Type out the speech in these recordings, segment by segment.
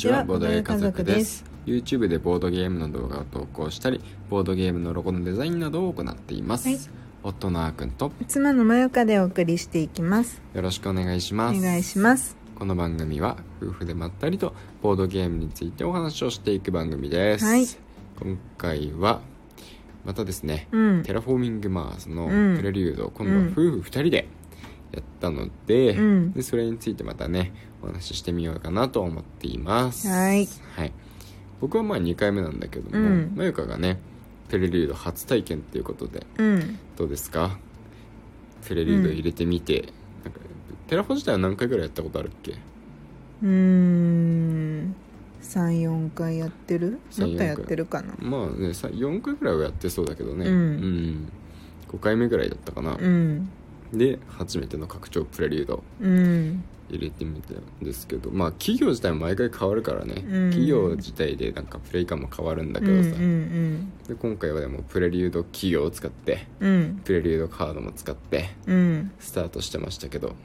ちは、ボードゲー家族です。 YouTube でボードゲームの動画を投稿したり、ボードゲームのロゴのデザインなどを行っています。はい、夫のあーくんと妻のまよかでお送りしていきます。よろしくお願いします。お願いします。この番組は夫婦でまったりとボードゲームについてお話をしていく番組です。はい、今回はまたですね、テラフォーミングマースのプレリュードを今度は夫婦2人でやったの で、それについてまたねお話ししてみようかなと思っています。はい、僕はまあ2回目なんだけども、まゆかがねプレリュード初体験ということで、どうですかプレリュード入れてみて、なんかテラフォ自体は何回ぐらいやったことあるっけ？ 3,4 回やってる？もっとやってるかな。まあね、4回ぐらいはやってそうだけどね。5回目ぐらいだったかな。で初めての拡張プレリュード入れてみたんですけど、まあ企業自体も毎回変わるからね、企業自体でなんかプレイ感も変わるんだけどさ、で今回はでもプレリュード企業を使って、プレリュードカードも使って、スタートしてましたけど、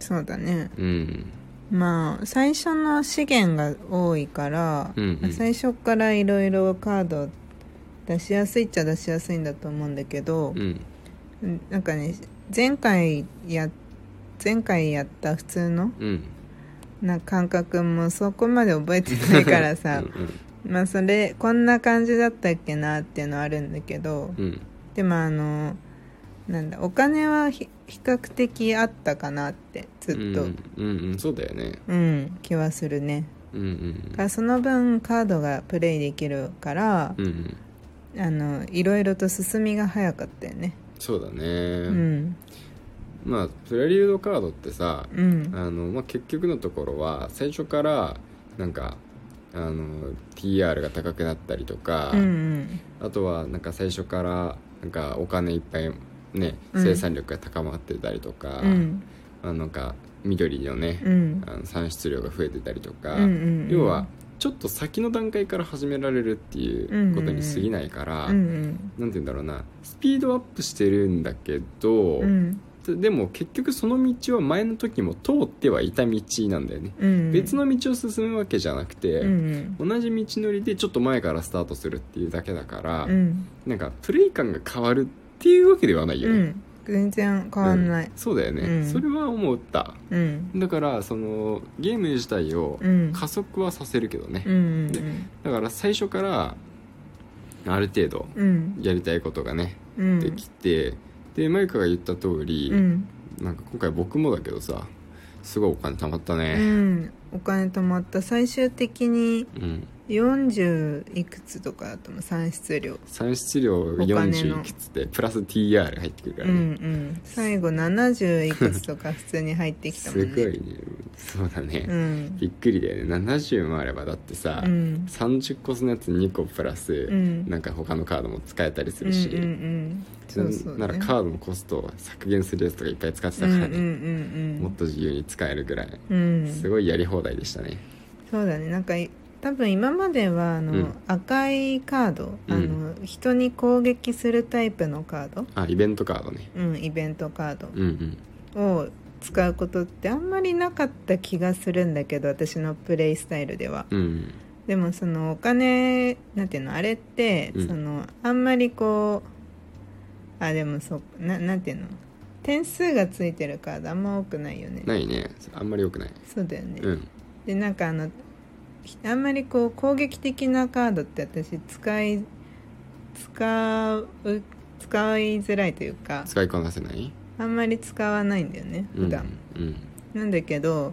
そうだね、まあ最初の資源が多いから、最初からいろいろカード出しやすいっちゃ出しやすいんだと思うんだけど、なんかね、前回やった普通の、なんか感覚もそこまで覚えてないからさまあそれこんな感じだったっけなっていうのはあるんだけど、でもなんだお金は比較的あったかなってずっと、そうだよね、気はするね。からその分カードがプレイできるから、いろいろと進みが早かったよね。そうだね、まあプレリュードカードってさ、結局のところは最初からなんかTR が高くなったりとか、あとはなんか最初からなんかお金いっぱいね生産力が高まってたりとか、なんか緑のね、産出量が増えてたりとか、要はちょっと先の段階から始められるっていうことに過ぎないから、なんて言うんだろうな、スピードアップしてるんだけど、でも結局その道は前の時も通ってはいた道なんだよね、別の道を進むわけじゃなくて、同じ道のりでちょっと前からスタートするっていうだけだから、なんかプレイ感が変わるっていうわけではないよね、全然変わんない、そうだよね、それは思った、だからそのゲーム自体を加速はさせるけどね、でだから最初からある程度やりたいことがね、できて、でマイカが言った通り、なんか今回僕もだけどさ、すごいお金貯まったね、お金貯まった。最終的に40いくつとかだと思う、産出量40いくつでプラス TR 入ってくるからね、最後70いくつとか普通に入ってきたもんねすごいね、そうだね、びっくりだよね。70もあればだってさ、30個のやつ2個プラス、なんか他のカードも使えたりするし、そうそうね、ならカードのコストを削減するやつとかいっぱい使ってたからね、もっと自由に使えるぐらい、すごいやり放題でしたね。そうだね、なんか多分今までは赤いカード、人に攻撃するタイプのカード、イベントカードね、イベントカードを使うことってあんまりなかった気がするんだけど、私のプレイスタイルでは、でもそのお金なんていうのあれって、そのあんまりこうでもなんていうの点数がついてるカードあんま多くないよね。ないね、あんまり多くない。そうだよね、でなんかあんまりこう攻撃的なカードって私使いづらいというか、使いこなせない、あんまり使わないんだよね普段、なんだけど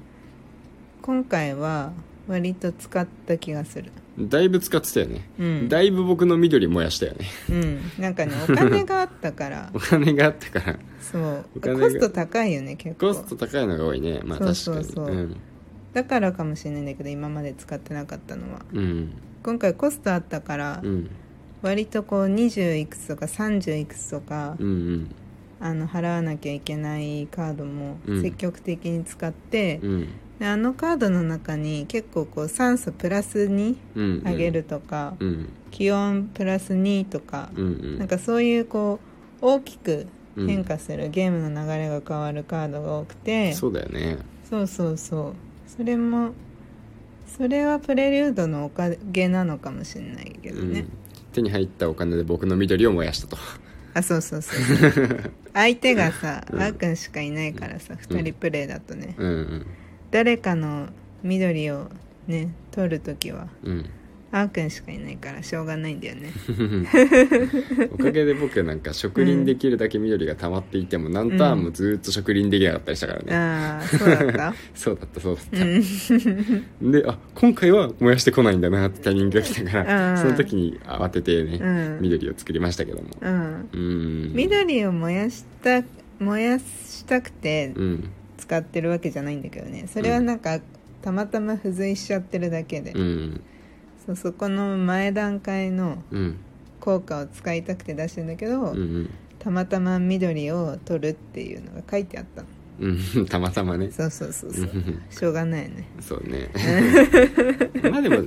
今回は割と使った気がする。だいぶ使ってたよね、だいぶ僕の緑燃やしたよね、なんかねお金があったからお金があったから、そうコスト高いよね、結構コスト高いのが多いね。まあ確かにそう、だからかもしれないんだけど今まで使ってなかったのは、今回コストあったから、割とこう20いくつとか30いくつとか、払わなきゃいけないカードも積極的に使って、でカードの中に結構こう酸素プラス2上げるとか、気温プラス2とか、なんかそういうこう大きく変化する、ゲームの流れが変わるカードが多くて、そうだよね、そうそうそう、それもそれはプレリュードのおかげなのかもしれないけどね、うん、手に入ったお金で僕の緑を燃やしたと。あ、そうそうそう相手がさ、あーくんしかいないからさ、2人プレイだとね、うんうん、誰かの緑をね取るときは、うん、あーくんしかいないからしょうがないんだよねおかげで僕なんか植林できるだけ緑が溜まっていても、うん、何ターンもずっと植林できなかったりしたからね、うん、ああそうだったそうだったそうだったで、あ、今回は燃やしてこないんだなってタイミングが来たからその時に慌ててね、うん、緑を作りましたけども、うん、緑を燃やしたくて使ってるわけじゃないんだけどね、それはなんか、うん、たまたま付随しちゃってるだけで、うん、そこの前段階の効果を使いたくて出してるんだけど、うんうん、たまたま緑を取るっていうのが書いてあったの、うん、たまたまね、そうそうそうそうしょうがないね、そうねまあでも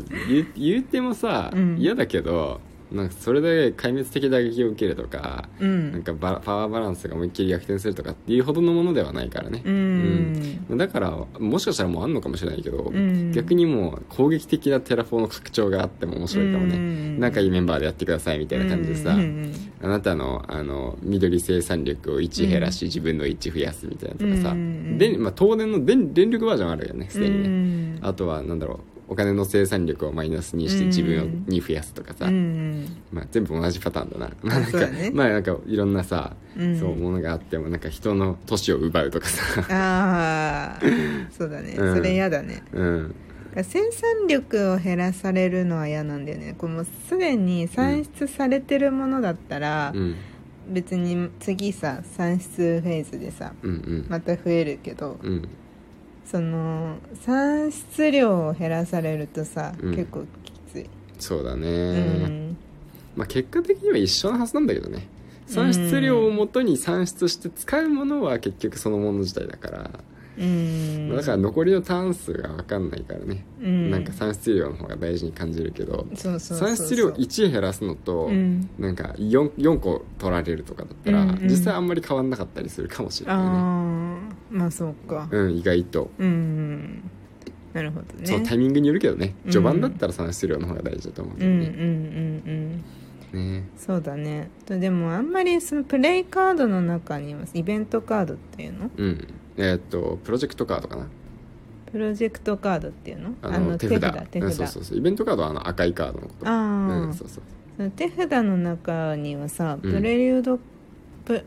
言うてもさ、うん、嫌だけどなんかそれで壊滅的打撃を受けるとか、うん、なんかパワーバランスが思いっきり逆転するとかっていうほどのものではないからね、うん、だからもしかしたらもうあんのかもしれないけど、うん、逆にもう攻撃的なテラフォーの拡張があっても面白いかもね、うん、なんかいいメンバーでやってくださいみたいな感じでさ、うん、あなたの、緑生産力を1減らし、うん、自分の1増やすみたいなとかさ、うんで、まあ、東電の 電力バージョンあるよねすでにね、うん、あとはなんだろう、お金の生産力をマイナスにして自分に増やすとかさ、うん、まあ全部同じパターンだな。まあなんか、ね、まあなんかいろんなさ、うん、そうものがあってもなんか人の歳を奪うとかさ、ああそうだね、うん、それ嫌だね。うん、生産力を減らされるのは嫌なんだよね。これもうすでに産出されてるものだったら、うん、別に次さ産出フェーズでさ、うんうん、また増えるけど。うん、その産出量を減らされるとさ、うん、結構きつい。そうだね、うん、まあ結果的には一緒のはずなんだけどね。産出量をもとに産出して使うものは結局そのもの自体だから、うん、だから残りのターン数が分かんないからね、うん、なんか産出量の方が大事に感じるけど、そうそうそうそう、産出量1減らすのと、うん、なんか 4個取られるとかだったら、うんうん、実際あんまり変わんなかったりするかもしれないね。まあそうか、うん、意外と、うん、なるほどね。そう、タイミングによるけどね、序盤だったら産出量の方が大事だと思うけどね、うんうんうんうん、ね、そうだね。でもあんまりそのプレイカードの中にイベントカードっていうの、うん、プロジェクトカードかな、プロジェクトカードっていうの、手札、そうそうそう、イベントカードはあの赤いカードのこと。ああ、うん、そうそう、その手札の中にはさ、プレリュード、うん、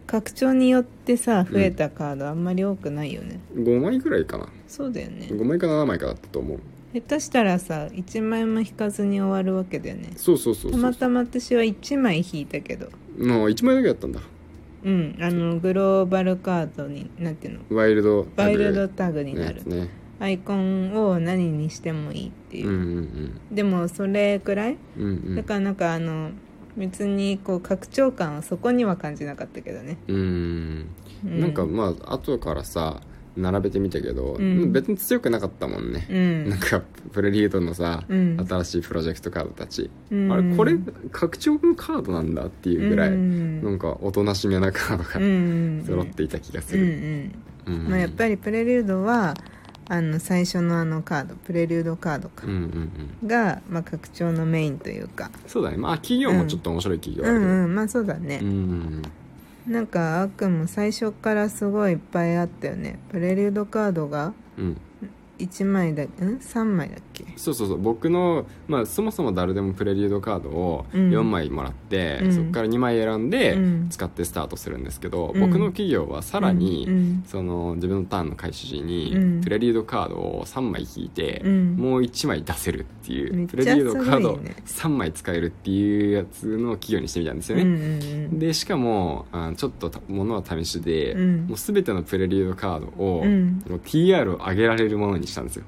拡張によってさ増えたカードあんまり多くないよね、うん、5枚くらいかな。そうだよね、5枚か7枚かだったと思う。下手したらさ1枚も引かずに終わるわけだよね。そうそうそうそう、たまたま私は1枚引いたけど、1枚だけだったんだ。うん、グローバルカードになんていうの、ワイルドタグになる、ね、アイコンを何にしてもいいっていう、うんうんうん、でもそれくらい、うんうん、だからなんか別にこう拡張感はそこには感じなかったけどね。うん、なんかまあ後からさ並べてみたけど、うん、別に強くなかったもんね、うん、なんかプレリュードのさ、うん、新しいプロジェクトカードたち、うん、あれこれ拡張のカードなんだっていうぐらい、うん、なんかおとなしめなカードが、うん、揃っていた気がする、うんうんうん。まあ、やっぱりプレリュードは最初のカード、プレリュードカードか、うんうんうん、が、まあ、拡張のメインというか。そうだね、まあ企業もちょっと面白い企業ある、うんうんうん、まあそうだね、うんうん、なんかあっくんも最初からすごいいっぱいあったよね。プレリュードカードが1枚だっけ、うん、3枚だっけ。そうそうそう、僕の、まあ、そもそも誰でもプレリュードカードを4枚もらって、うん、そこから2枚選んで使ってスタートするんですけど、うん、僕の企業はさらに、うん、その自分のターンの開始時に、うん、プレリュードカードを3枚引いて、うん、もう1枚出せるっていう、めっちゃすごいね、プレリュードカード3枚使えるっていうやつの企業にしてみたんですよね、うん、でしかもちょっと物は試しで、うん、もう全てのプレリュードカードを、うん、もう TR を上げられるものにしたんですよ。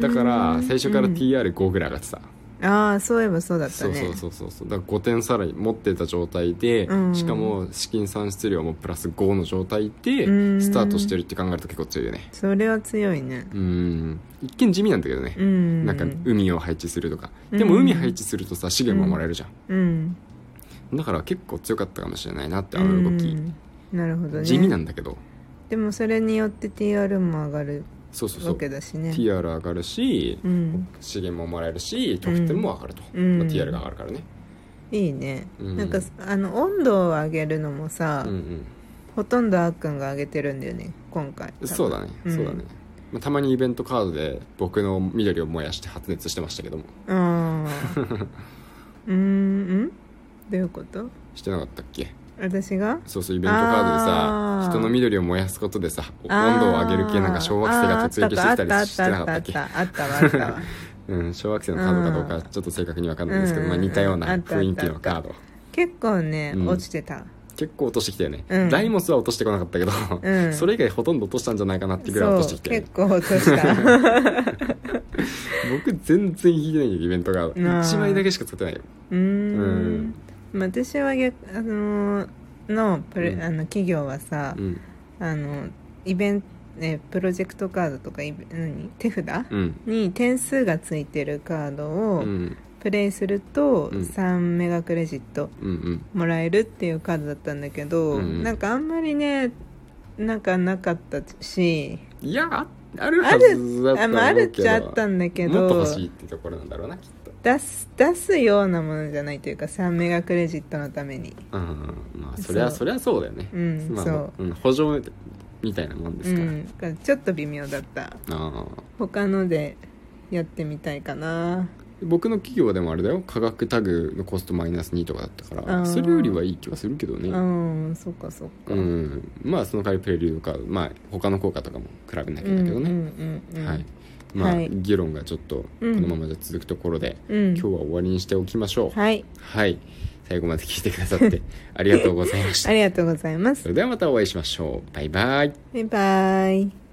だから最初から TR5 ぐらい上がってた、うん、ああそういえばそうだったね。そうそうそうそう、だから5点さらに持ってた状態で、うん、しかも資金産出量もプラス5の状態でスタートしてるって考えると結構強いよね。それは強いね。うん、一見地味なんだけどね、うん、なんか海を配置するとか。でも海配置するとさ資源ももらえるじゃん、うんうん、だから結構強かったかもしれないなって動き、うん、なるほどね。地味なんだけどでもそれによって TR も上がる。そうそうそうわけだしね。ティアラ上がるし、うん、資源ももらえるし得点も上がると、うんまあ、ティアラが上がるからねいいね、うん、なんかあの温度を上げるのもさ、うんうん、ほとんどあっくんが上げてるんだよね今回。そうだね、うん、そうだね。たまにイベントカードで僕の緑を燃やして発熱してましたけども。あうんどういうことしてなかったっけ私が。そうそうイベントカードでさ人の緑を燃やすことでさ温度を上げる系なんか小惑星が突撃してきたりしてなかったっけ。あったわあったわうん、小惑星のカードかどうかちょっと正確に分かんないんですけど、まあ、似たような雰囲気のカード結構ね落ちてた。結構落としてきたよね、うん、ダイモスは落としてこなかったけど、うん、それ以外ほとんど落としたんじゃないかなってぐらい落としてきたよね。結構落とした僕全然引いてないよイベントカード1枚だけしか使ってないよ。うん私はあのプレ、うん、あの企業はさ、うん、あのイベントプロジェクトカードとか手札、うん、に点数がついてるカードをプレイすると3メガクレジットもらえるっていうカードだったんだけど、うんうん、なんかあんまりねなんかなかったしいやあるはずだったんだけど、あるっちゃあったんだけどもっと欲しいってところなんだろうなきっと。出すようなものじゃないというか3メガクレジットのために、うんまあ、そりゃそうだよね、うんまあ、そう、うん、補助みたいなもんですから、うん、ちょっと微妙だった。あ他のでやってみたいかな。僕の企業はでもあれだよ価格タグのコストマイナス2とかだったからそれよりはいい気はするけどね。あそっかそっか、うん、まあその代わりプレリューとか、まあ、他の効果とかも比べなきゃだけどね、うんうんうんうん、はいまあ、はい、議論がちょっとこのままじゃ続くところで、うん、今日は終わりにしておきましょう、うん、はい、はい、最後まで聞いてくださってありがとうございましたありがとうございます。それではまたお会いしましょう。バイバイ。バイバイ。